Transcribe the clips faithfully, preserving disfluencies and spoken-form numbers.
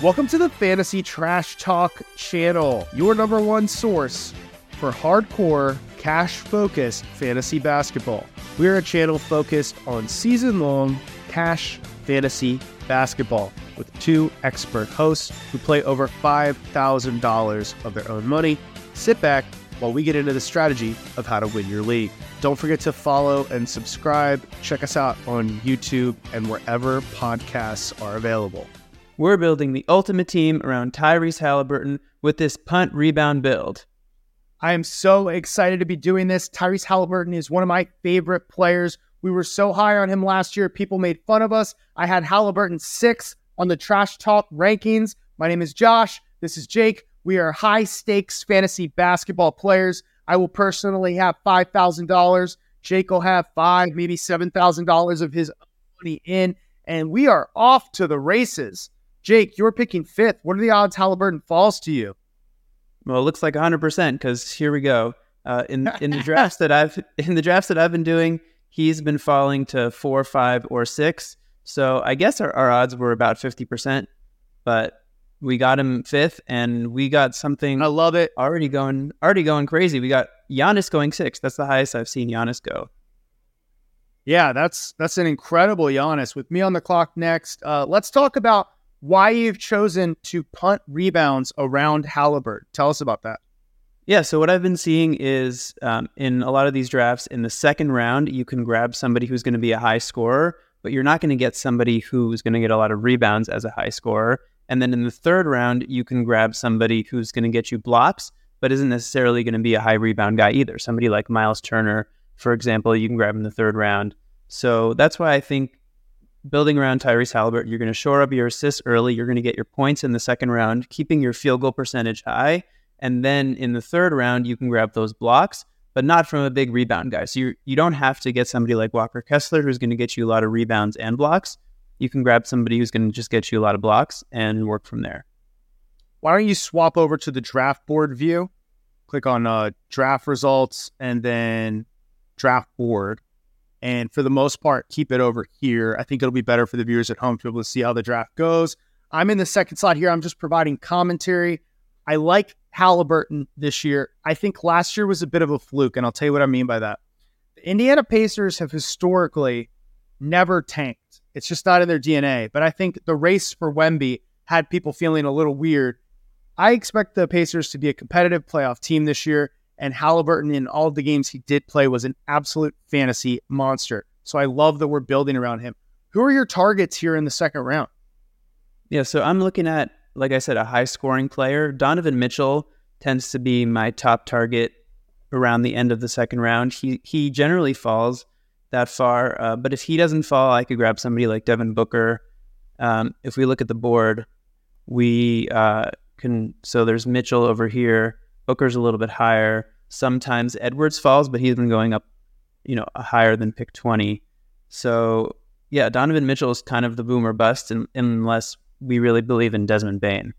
Welcome to the Fantasy Trash Talk channel, your number one source for hardcore, cash-focused fantasy basketball. We're a channel focused on season-long cash fantasy basketball with two expert hosts who play over five thousand dollars of their own money. Sit back while we get into the strategy of how to win your league. Don't forget to follow and subscribe. Check us out on YouTube and wherever podcasts are available. We're building the ultimate team around Tyrese Haliburton with this punt rebound build. I am so excited to be doing this. Tyrese Haliburton is one of my favorite players. We were so high on him last year. People made fun of us. I had Haliburton sixth on the Trash Talk rankings. My name is Josh. This is Jake. We are high-stakes fantasy basketball players. I will personally have five thousand dollars. Jake will have five, maybe seven thousand dollars of his money in, and we are off to the races. Jake, you're picking fifth. What are the odds Haliburton falls to you? Well, it looks like one hundred percent because here we go. Uh, in in the drafts that I've in the drafts that I've been doing, he's been falling to four, five, or six. So I guess our, our odds were about fifty percent, but we got him fifth, and we got something. I love it. Already going, already going crazy. We got Giannis going sixth. That's the highest I've seen Giannis go. Yeah, that's that's an incredible Giannis. With me on the clock next, uh, let's talk about why you've chosen to punt rebounds around Haliburton. Tell us about that. Yeah, so what I've been seeing is um, in a lot of these drafts, in the second round, you can grab somebody who's going to be a high scorer, but you're not going to get somebody who's going to get a lot of rebounds as a high scorer. And then in the third round, you can grab somebody who's going to get you blocks, but isn't necessarily going to be a high rebound guy either. Somebody like Myles Turner, for example, you can grab in the third round. So that's why I think building around Tyrese Haliburton, you're going to shore up your assists early. You're going to get your points in the second round, keeping your field goal percentage high. And then in the third round, you can grab those blocks, but not from a big rebound guy. So you you don't have to get somebody like Walker Kessler, who's going to get you a lot of rebounds and blocks. You can grab somebody who's going to just get you a lot of blocks and work from there. Why don't you swap over to the draft board view? Click on uh, draft results and then draft board. And for the most part, keep it over here. I think it'll be better for the viewers at home to be able to see how the draft goes. I'm in the second slot here. I'm just providing commentary. I like Haliburton this year. I think last year was a bit of a fluke, and I'll tell you what I mean by that. The Indiana Pacers have historically never tanked. It's just not in their D N A. But I think the race for Wemby had people feeling a little weird. I expect the Pacers to be a competitive playoff team this year, and Haliburton in all of the games he did play was an absolute fantasy monster. So I love that we're building around him. Who are your targets here in the second round? Yeah, so I'm looking at, like I said, a high-scoring player. Donovan Mitchell tends to be my top target around the end of the second round. He he generally falls that far, uh, but if he doesn't fall, I could grab somebody like Devin Booker. Um, if we look at the board, we uh, can, so there's Mitchell over here. Booker's a little bit higher. Sometimes Edwards falls, but he's been going up, you know, higher than pick twenty. So yeah, Donovan Mitchell is kind of the boom or bust in, unless we really believe in Desmond Bain.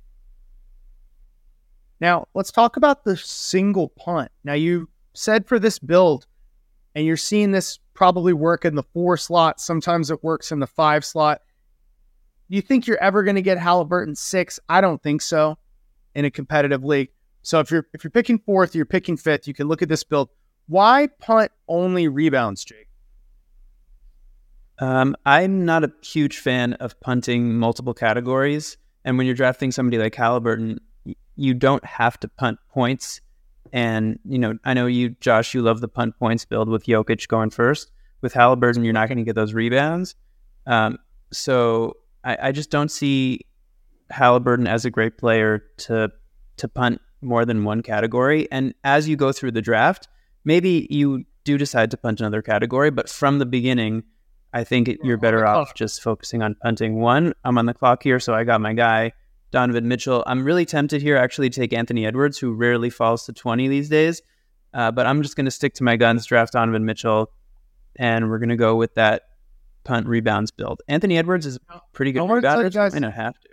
Now let's talk about the single punt. Now you said for this build, and you're seeing this probably work in the four slot. Sometimes it works in the five slot. Do you think you're ever going to get Haliburton six? I don't think so in a competitive league. So if you're if you're picking fourth, you're picking fifth, you can look at this build. Why punt only rebounds, Jake? Um, I'm not a huge fan of punting multiple categories. And when you're drafting somebody like Haliburton, you don't have to punt points. And, you know, I know you, Josh, you love the punt points build with Jokic going first. With Haliburton, you're not going to get those rebounds. Um, so I, I just don't see Haliburton as a great player to to punt more than one category. And as you go through the draft, maybe you do decide to punt another category, but from the beginning, I think it, you're better off just focusing on punting one. I'm on the clock here, so I got my guy, Donovan Mitchell. I'm really tempted here actually to take Anthony Edwards, who rarely falls to twenty these days, uh, but I'm just going to stick to my guns, draft Donovan Mitchell, and we're going to go with that punt rebounds build. Anthony Edwards is pretty good. I want to tell you guys, I don't have to.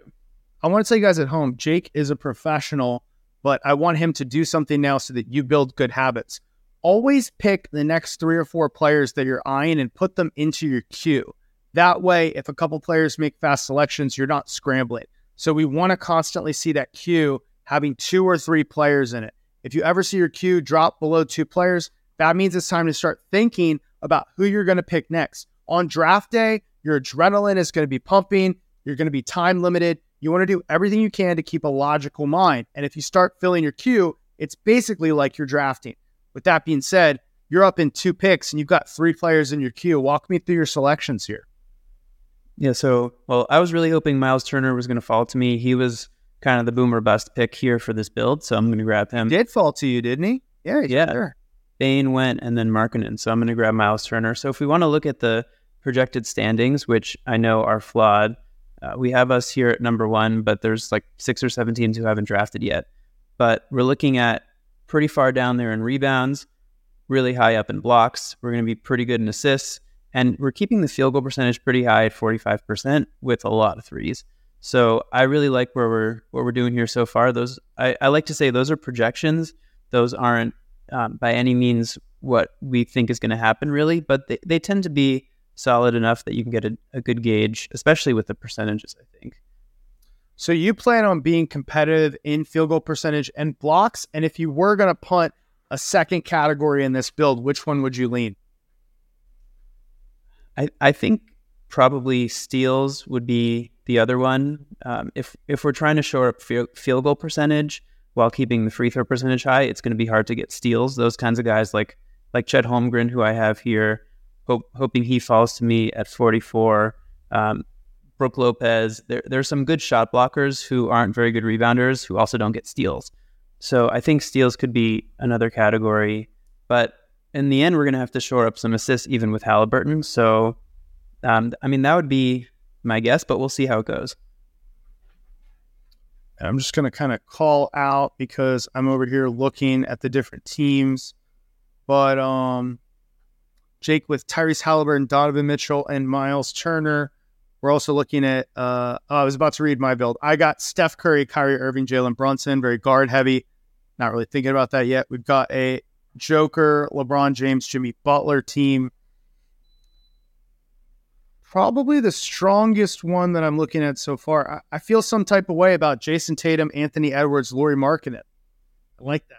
I want to tell you guys at home, Jake is a professional, but I want him to do something now so that you build good habits. Always pick the next three or four players that you're eyeing and put them into your queue. That way, if a couple players make fast selections, you're not scrambling. So we want to constantly see that queue having two or three players in it. If you ever see your queue drop below two players, that means it's time to start thinking about who you're going to pick next. On draft day, your adrenaline is going to be pumping. You're going to be time limited. You want to do everything you can to keep a logical mind. And if you start filling your queue, it's basically like you're drafting. With that being said, you're up in two picks and you've got three players in your queue. Walk me through your selections here. Yeah, so, well, I was really hoping Myles Turner was going to fall to me. He was kind of the boomer bust pick here for this build, so I'm going to grab him. He did fall to you, didn't he? Yeah, he yeah. Sure. Bain went and then Markkanen, so I'm going to grab Myles Turner. So if we want to look at the projected standings, which I know are flawed, uh, we have us here at number one, but there's like six or seven teams who haven't drafted yet. But we're looking at pretty far down there in rebounds, really high up in blocks. We're going to be pretty good in assists. And we're keeping the field goal percentage pretty high at forty-five percent with a lot of threes. So I really like where we're what we're doing here so far. Those I, I like to say those are projections. Those aren't um, by any means what we think is going to happen really, but they, they tend to be solid enough that you can get a, a good gauge, especially with the percentages, I think. So you plan on being competitive in field goal percentage and blocks. And if you were going to punt a second category in this build, which one would you lean? I, I think probably steals would be the other one. Um, if if we're trying to shore up field goal percentage while keeping the free throw percentage high, it's going to be hard to get steals. Those kinds of guys like like Chet Holmgren, who I have here, hope, hoping he falls to me at forty-four. Um, Brooke Lopez. There, there's some good shot blockers who aren't very good rebounders who also don't get steals. So I think steals could be another category, but in the end, we're going to have to shore up some assists even with Haliburton. So, um, I mean, that would be my guess, but we'll see how it goes. I'm just going to kind of call out because I'm over here looking at the different teams. But um, Jake with Tyrese Haliburton, Donovan Mitchell, and Myles Turner. We're also looking at, uh, oh, I was about to read my build. I got Steph Curry, Kyrie Irving, Jalen Brunson, very guard heavy. Not really thinking about that yet. We've got a Joker, LeBron James, Jimmy Butler team. Probably the strongest one that I'm looking at so far. I, I feel some type of way about Jason Tatum, Anthony Edwards, Lauri Markkanen. I like that.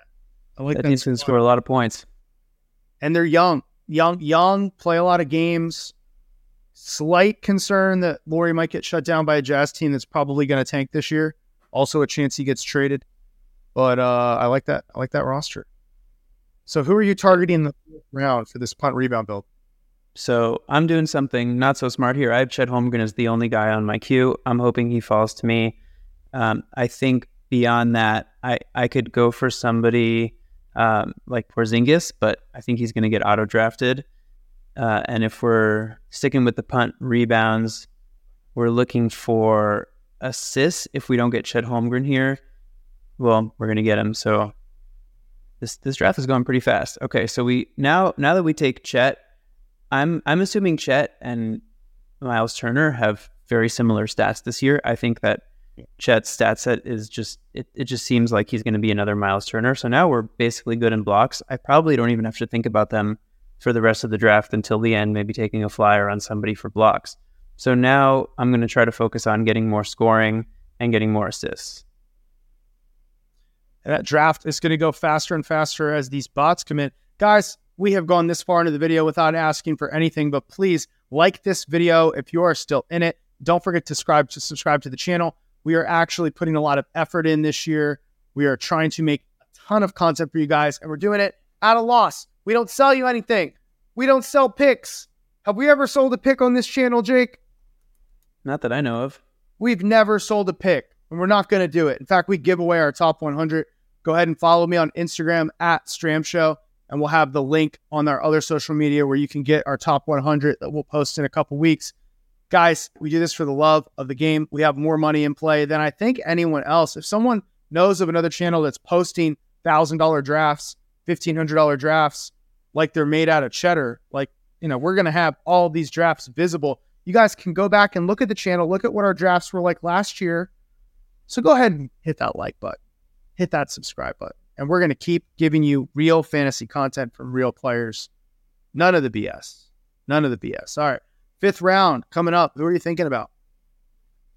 I like that. That team's going to score a lot of points. And they're young, young, young, play a lot of games. Slight concern that Lauri might get shut down by a Jazz team that's probably going to tank this year. Also a chance he gets traded. But uh, I like that. I like that roster. So who are you targeting in the fourth round for this punt rebound build? So I'm doing something not so smart here. I have Chet Holmgren as the only guy on my queue. I'm hoping he falls to me. Um, I think beyond that, I, I could go for somebody um, like Porzingis, but I think he's going to get auto-drafted. Uh, and if we're sticking with the punt rebounds, we're looking for assists. If we don't get Chet Holmgren here, well, we're going to get him, so... This this draft is going pretty fast. Okay, so we now now that we take Chet, I'm I'm assuming Chet and Myles Turner have very similar stats this year. I think that Chet's stat set is just it, it just seems like he's going to be another Myles Turner. So now we're basically good in blocks. I probably don't even have to think about them for the rest of the draft until the end, maybe taking a flyer on somebody for blocks. So now I'm going to try to focus on getting more scoring and getting more assists. That draft is going to go faster and faster as these bots commit. Guys, we have gone this far into the video without asking for anything, but please like this video if you are still in it. Don't forget to subscribe to subscribe to the channel. We are actually putting a lot of effort in this year. We are trying to make a ton of content for you guys, and we're doing it at a loss. We don't sell you anything. We don't sell picks. Have we ever sold a pick on this channel, Jake? Not that I know of. We've never sold a pick, and we're not going to do it. In fact, we give away our top one hundred. Go ahead and follow me on Instagram at Stramshow, and we'll have the link on our other social media where you can get our top one hundred that we'll post in a couple weeks. Guys, we do this for the love of the game. We have more money in play than I think anyone else. If someone knows of another channel that's posting one thousand dollars drafts, fifteen hundred dollars drafts, like they're made out of cheddar, like, you know, we're going to have all these drafts visible. You guys can go back and look at the channel, look at what our drafts were like last year. So go ahead and hit that like button. Hit that subscribe button. And we're going to keep giving you real fantasy content from real players. None of the B S. None of the B S. All right. Fifth round coming up. Who are you thinking about?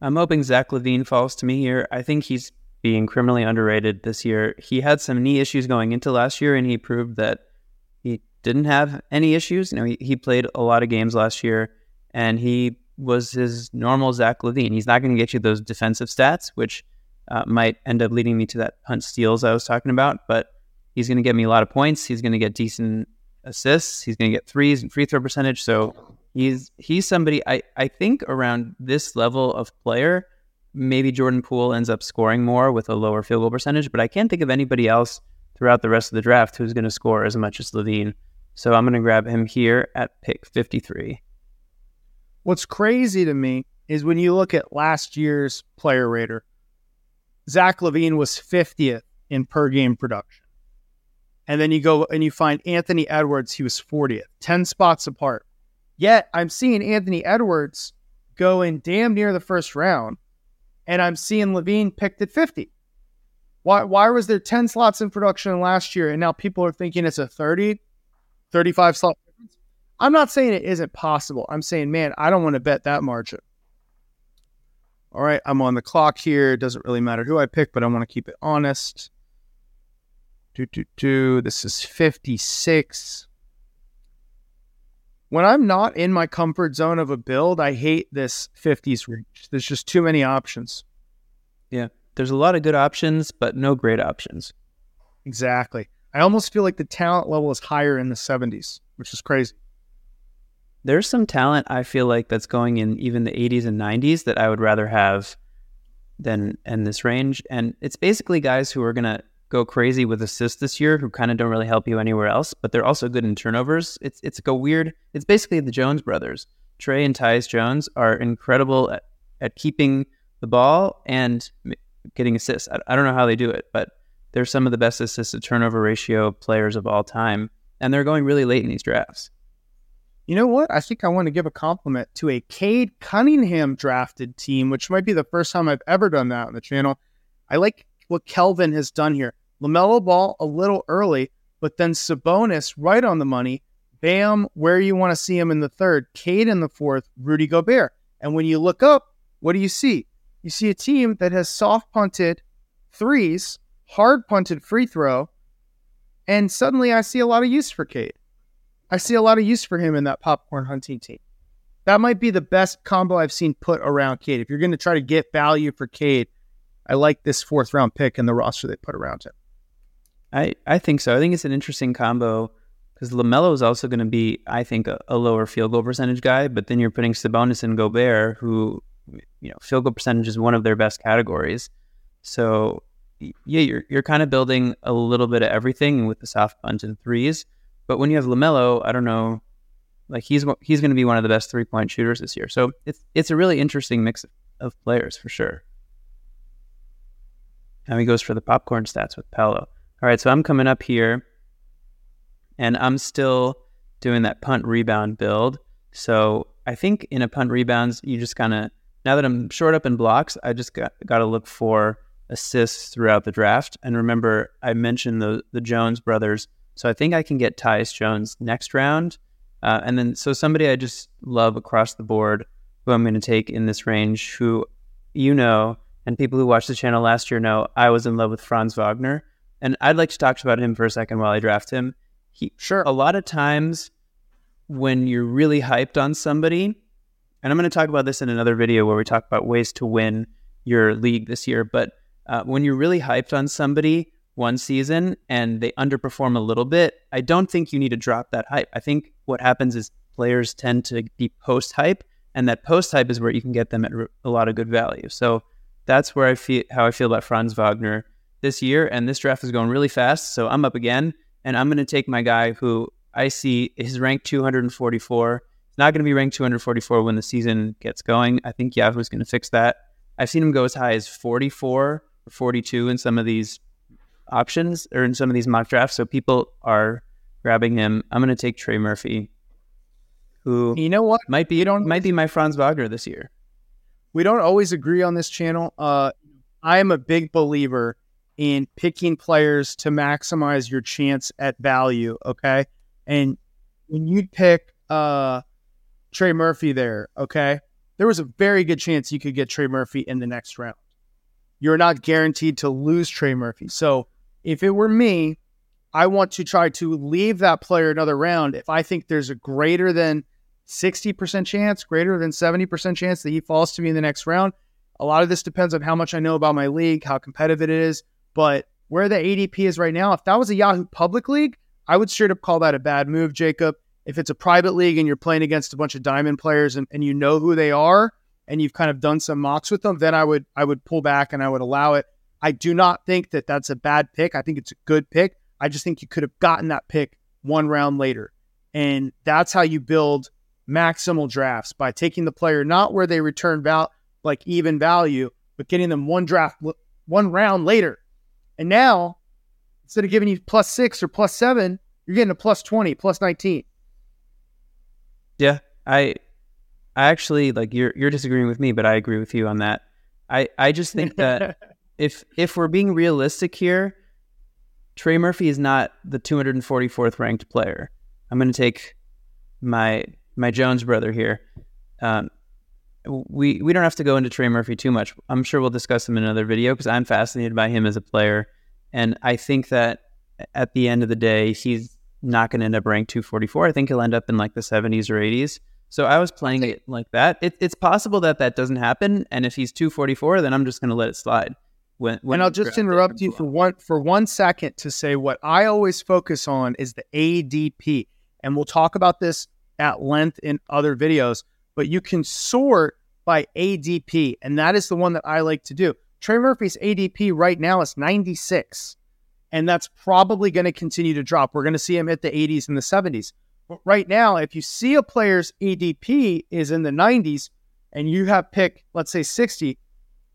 I'm hoping Zach LaVine falls to me here. I think he's being criminally underrated this year. He had some knee issues going into last year, and he proved that he didn't have any issues. You know, he, he played a lot of games last year, and he was his normal Zach LaVine. He's not going to get you those defensive stats, which uh, might end up leading me to that punt steals I was talking about, but he's going to get me a lot of points. He's going to get decent assists. He's going to get threes and free throw percentage. So he's he's somebody, I, I think around this level of player, maybe Jordan Poole ends up scoring more with a lower field goal percentage, but I can't think of anybody else throughout the rest of the draft who's going to score as much as LaVine. So I'm going to grab him here at pick fifty-three. What's crazy to me is when you look at last year's player rater, Zach LaVine was fiftieth in per game production. And then you go and you find Anthony Edwards, he was fortieth, ten spots apart. Yet I'm seeing Anthony Edwards go in damn near the first round, and I'm seeing LaVine picked at fifty. Why why was there ten slots in production last year, and now people are thinking it's a thirty, thirty-five slot difference? I'm not saying it isn't possible. I'm saying, man, I don't want to bet that margin. All right, I'm on the clock here. It doesn't really matter who I pick, but I want to keep it honest. Two, two, two. This is fifty-six. When I'm not in my comfort zone of a build, I hate this fifties range. There's just too many options. Yeah, there's a lot of good options, but no great options. Exactly. I almost feel like the talent level is higher in the seventies, which is crazy. There's some talent I feel like that's going in even the eighties and nineties that I would rather have than in this range. And it's basically guys who are going to go crazy with assists this year, who kind of don't really help you anywhere else, but they're also good in turnovers. It's it's like a weird, it's basically the Jones brothers. Trey and Tyus Jones are incredible at, at keeping the ball and getting assists. I, I don't know how they do it, but they're some of the best assist to turnover ratio players of all time, and they're going really late in these drafts. You know what? I think I want to give a compliment to a Cade Cunningham drafted team, which might be the first time I've ever done that on the channel. I like what Kelvin has done here. LaMelo Ball a little early, but then Sabonis right on the money. Bam, where you want to see him in the third. Cade in the fourth, Rudy Gobert. And when you look up, what do you see? You see a team that has soft punted threes, hard punted free throw, and suddenly I see a lot of use for Cade. I see a lot of use for him in that popcorn hunting team. That might be the best combo I've seen put around Cade. If you're going to try to get value for Cade, I like this fourth round pick and the roster they put around him. I, I think so. I think it's an interesting combo because LaMelo is also going to be, I think, a, a lower field goal percentage guy, but then you're putting Sabonis and Gobert, who, you know, field goal percentage is one of their best categories. So, yeah, you're you're kind of building a little bit of everything with the soft punt and threes. But when you have LaMelo, I don't know, like he's he's going to be one of the best three-point shooters this year. So it's it's a really interesting mix of players for sure. Now he goes for the popcorn stats with Paolo. All right, so I'm coming up here, and I'm still doing that punt rebound build. So I think in a punt rebounds, you just kind of, now that I'm short up in blocks, I just got, got to look for assists throughout the draft. And remember, I mentioned the, the Jones brothers, so I think I can get Tyus Jones next round. Uh, and then, so somebody I just love across the board who I'm going to take in this range, who you know, and people who watched the channel last year know I was in love with Franz Wagner. And I'd like to talk about him for a second while I draft him. He, sure. A lot of times when you're really hyped on somebody, and I'm going to talk about this in another video where we talk about ways to win your league this year, but uh, when you're really hyped on somebody one season and they underperform a little bit, I don't think you need to drop that hype. I think what happens is players tend to be post-hype, and that post-hype is where you can get them at a lot of good value. So that's where I feel how I feel about Franz Wagner this year, and this draft is going really fast, so I'm up again, and I'm going to take my guy who I see is ranked two hundred forty-four. It's not going to be ranked two hundred forty-four when the season gets going. I think Yahoo's going to fix that. I've seen him go as high as forty-four or forty-two in some of these options, or in some of these mock drafts, so people are grabbing him. I'm going to take Trey Murphy, who you know what might be you don't might be my Franz Wagner this year. We don't always agree on this channel. Uh, I am a big believer in picking players to maximize your chance at value, okay? And when you pick uh, Trey Murphy there, okay, there was a very good chance you could get Trey Murphy in the next round. You're not guaranteed to lose Trey Murphy. So if it were me, I want to try to leave that player another round if I think there's a greater than sixty percent chance, greater than seventy percent chance that he falls to me in the next round. A lot of this depends on how much I know about my league, how competitive it is, but where the A D P is right now, if that was a Yahoo public league, I would straight up call that a bad move, Jacob. If it's a private league and you're playing against a bunch of diamond players and, and you know who they are and you've kind of done some mocks with them, then I would I would pull back and I would allow it. I do not think that that's a bad pick. I think it's a good pick. I just think you could have gotten that pick one round later. And that's how you build maximal drafts, by taking the player not where they return val- like even value, but getting them one draft, one round later. And now, instead of giving you plus six or plus seven, you're getting a plus twenty, plus nineteen. Yeah, I I actually, like, you're you're disagreeing with me, but I agree with you on that. I, I just think that if if we're being realistic here, Trey Murphy is not the two hundred forty-fourth ranked player. I'm going to take my my Jones brother here. Um, we we don't have to go into Trey Murphy too much. I'm sure we'll discuss him in another video because I'm fascinated by him as a player. And I think that at the end of the day, he's not going to end up ranked two forty-four. I think he'll end up in like the seventies or eighties. So I was playing it like that. It, it's possible that that doesn't happen. And if he's two forty-four, then I'm just going to let it slide. When, when and I'll just interrupt you for one for one second to say what I always focus on is the A D P. And we'll talk about this at length in other videos, but you can sort by A D P. And that is the one that I like to do. Trey Murphy's A D P right now is ninety-six. And that's probably going to continue to drop. We're going to see him hit the eighties and the seventies. But right now, if you see a player's A D P is in the nineties and you have pick, let's say sixty,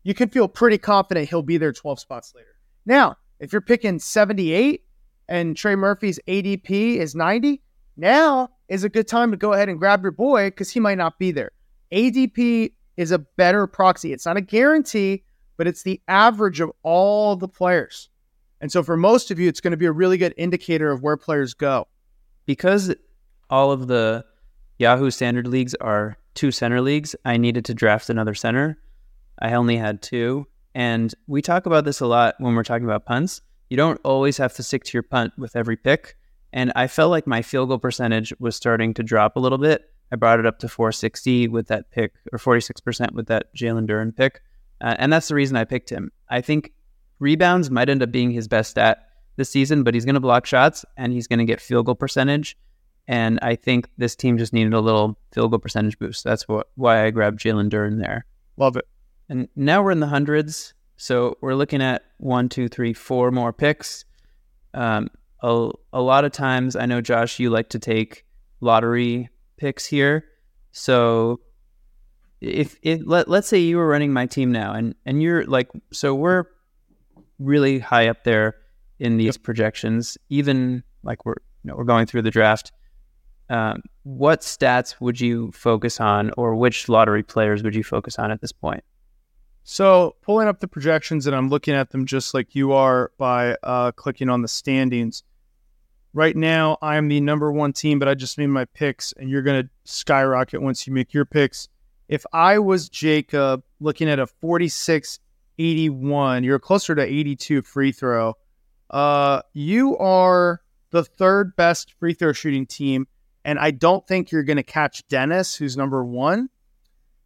you can feel pretty confident he'll be there twelve spots later. Now, if you're picking seventy-eight and Trey Murphy's A D P is ninety, now is a good time to go ahead and grab your boy because he might not be there. A D P is a better proxy. It's not a guarantee, but it's the average of all the players. And so for most of you, it's going to be a really good indicator of where players go. Because all of the Yahoo standard leagues are two center leagues, I needed to draft another center. I only had two, and we talk about this a lot when we're talking about punts. You don't always have to stick to your punt with every pick, and I felt like my field goal percentage was starting to drop a little bit. I brought it up to four sixty with that pick, or forty-six percent with that Jalen Duren pick, uh, and that's the reason I picked him. I think rebounds might end up being his best stat this season, but he's going to block shots, and he's going to get field goal percentage, and I think this team just needed a little field goal percentage boost. That's what, why I grabbed Jalen Duren there. Love it. And now we're in the hundreds, so we're looking at one, two, three, four more picks. Um, a, a lot of times, I know, Josh, you like to take lottery picks here. So if it, let, let's say you were running my team now, and, and you're like, so we're really high up there in these yep. projections, even like we're you know, we're going through the draft. Um, what stats would you focus on, or which lottery players would you focus on at this point? So pulling up the projections, and I'm looking at them just like you are by uh, clicking on the standings. Right now, I'm the number one team, but I just made my picks, and you're going to skyrocket once you make your picks. If I was Jacob looking at a forty-six eighty-one, you're closer to eighty-two free throw. Uh, you are the third best free throw shooting team, and I don't think you're going to catch Dennis, who's number one.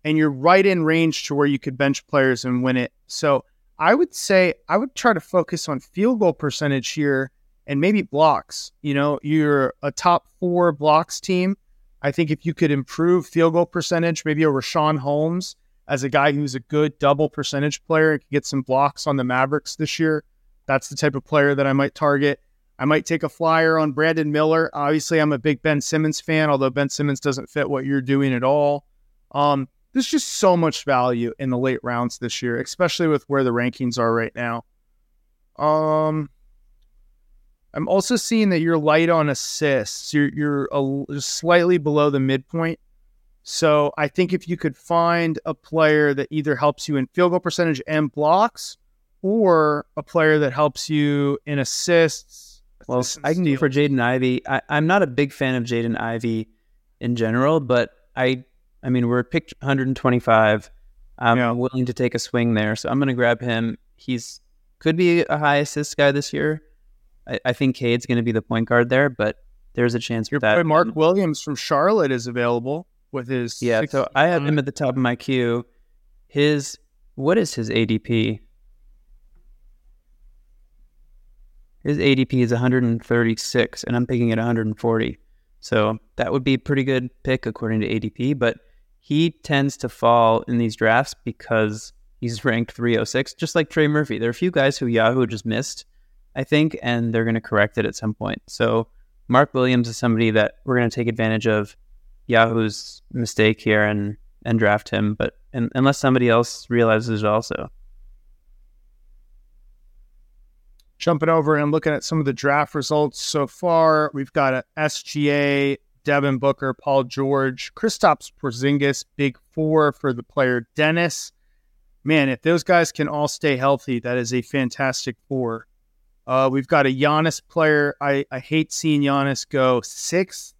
And you're right in range to where you could bench players and win it. So I would say I would try to focus on field goal percentage here and maybe blocks. You know, you're a top four blocks team. I think if you could improve field goal percentage, maybe a Rashawn Holmes as a guy who's a good double percentage player and could get some blocks on the Mavericks this year, that's the type of player that I might target. I might take a flyer on Brandon Miller. Obviously, I'm a big Ben Simmons fan, although Ben Simmons doesn't fit what you're doing at all. Um, There's just so much value in the late rounds this year, especially with where the rankings are right now. Um, I'm also seeing that you're light on assists. You're, you're a, slightly below the midpoint. So I think if you could find a player that either helps you in field goal percentage and blocks, or a player that helps you in assists. Well, I can do for Jaden Ivey. I, I'm not a big fan of Jaden Ivey in general, but I... I mean, we're picked one twenty-five. I'm yeah. willing to take a swing there, so I'm going to grab him. He's could be a high assist guy this year. I, I think Cade's going to be the point guard there, but there's a chance Your for that. Boy Mark Williams from Charlotte is available with his yeah. six- so I have him at the top of my queue. His what is his A D P? His A D P is one thirty-six, and I'm picking at one forty. So that would be a pretty good pick according to A D P, but he tends to fall in these drafts because he's ranked three oh six, just like Trey Murphy. There are a few guys who Yahoo just missed, I think, and they're going to correct it at some point. So Mark Williams is somebody that we're going to take advantage of Yahoo's mistake here and, and draft him, but and, unless somebody else realizes it also. Jumping over and looking at some of the draft results so far, we've got a S G A, Devin Booker, Paul George, Kristaps Porzingis, big four for the player Dennis. Man, if those guys can all stay healthy, that is a fantastic four. Uh, we've got a Giannis player. I, I hate seeing Giannis go sixth.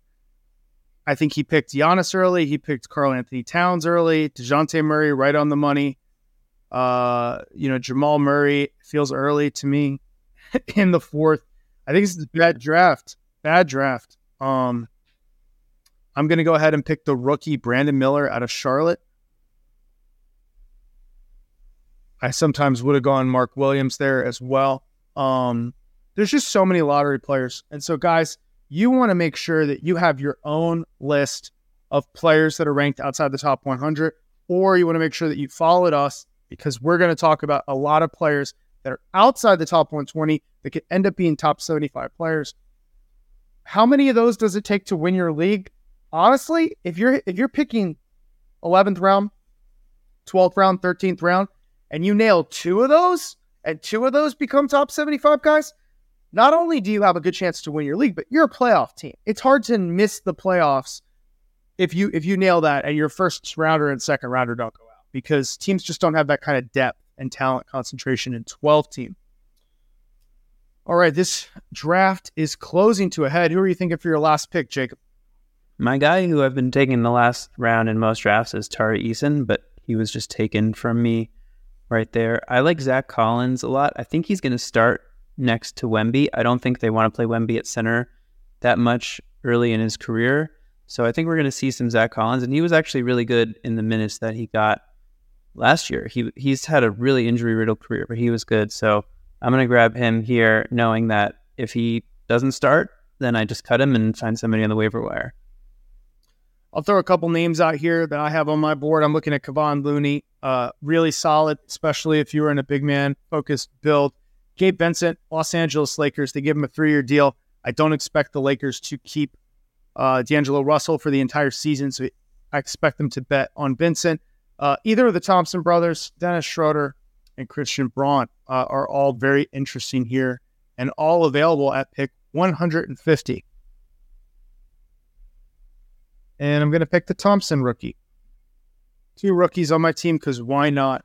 I think he picked Giannis early. He picked Karl-Anthony Towns early. DeJounte Murray right on the money. Uh, you know, Jamal Murray feels early to me. In the fourth, I think this is a bad draft. Bad draft. Um, I'm going to go ahead and pick the rookie Brandon Miller out of Charlotte. I sometimes would have gone Mark Williams there as well. Um, there's just so many lottery players. And so, guys, you want to make sure that you have your own list of players that are ranked outside the top one hundred, or you want to make sure that you followed us because we're going to talk about a lot of players that are outside the top one twenty that could end up being top seventy-five players. How many of those does it take to win your league? Honestly, if you're if you're picking eleventh round, twelfth round, thirteenth round, and you nail two of those, and two of those become top seventy-five guys, not only do you have a good chance to win your league, but you're a playoff team. It's hard to miss the playoffs if you if you nail that and your first rounder and second rounder don't go out because teams just don't have that kind of depth and talent concentration in twelve team. All right, this draft is closing to a head. Who are you thinking for your last pick, Jacob? My guy who I've been taking the last round in most drafts is Tari Eason, but he was just taken from me right there. I like Zach Collins a lot. I think he's going to start next to Wemby. I don't think they want to play Wemby at center that much early in his career. So I think we're going to see some Zach Collins, and he was actually really good in the minutes that he got last year. He he's had a really injury-riddled career, but he was good. So I'm going to grab him here, knowing that if he doesn't start, then I just cut him and find somebody on the waiver wire. I'll throw a couple names out here that I have on my board. I'm looking at Kevon Looney, uh, really solid, especially if you were in a big man-focused build. Gabe Vincent, Los Angeles Lakers, they give him a three-year deal. I don't expect the Lakers to keep uh, D'Angelo Russell for the entire season, so I expect them to bet on Vincent. Uh, either of the Thompson brothers, Dennis Schroeder and Christian Braun, uh, are all very interesting here and all available at pick one fifty. And I'm going to pick the Thompson rookie. Two rookies on my team because why not?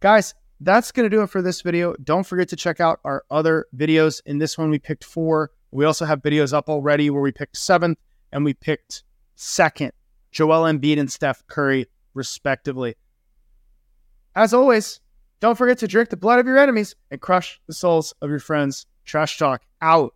Guys, that's going to do it for this video. Don't forget to check out our other videos. In this one, we picked four. We also have videos up already where we picked seventh and we picked second. Joel Embiid and Steph Curry, respectively. As always, don't forget to drink the blood of your enemies and crush the souls of your friends. Trash Talk out.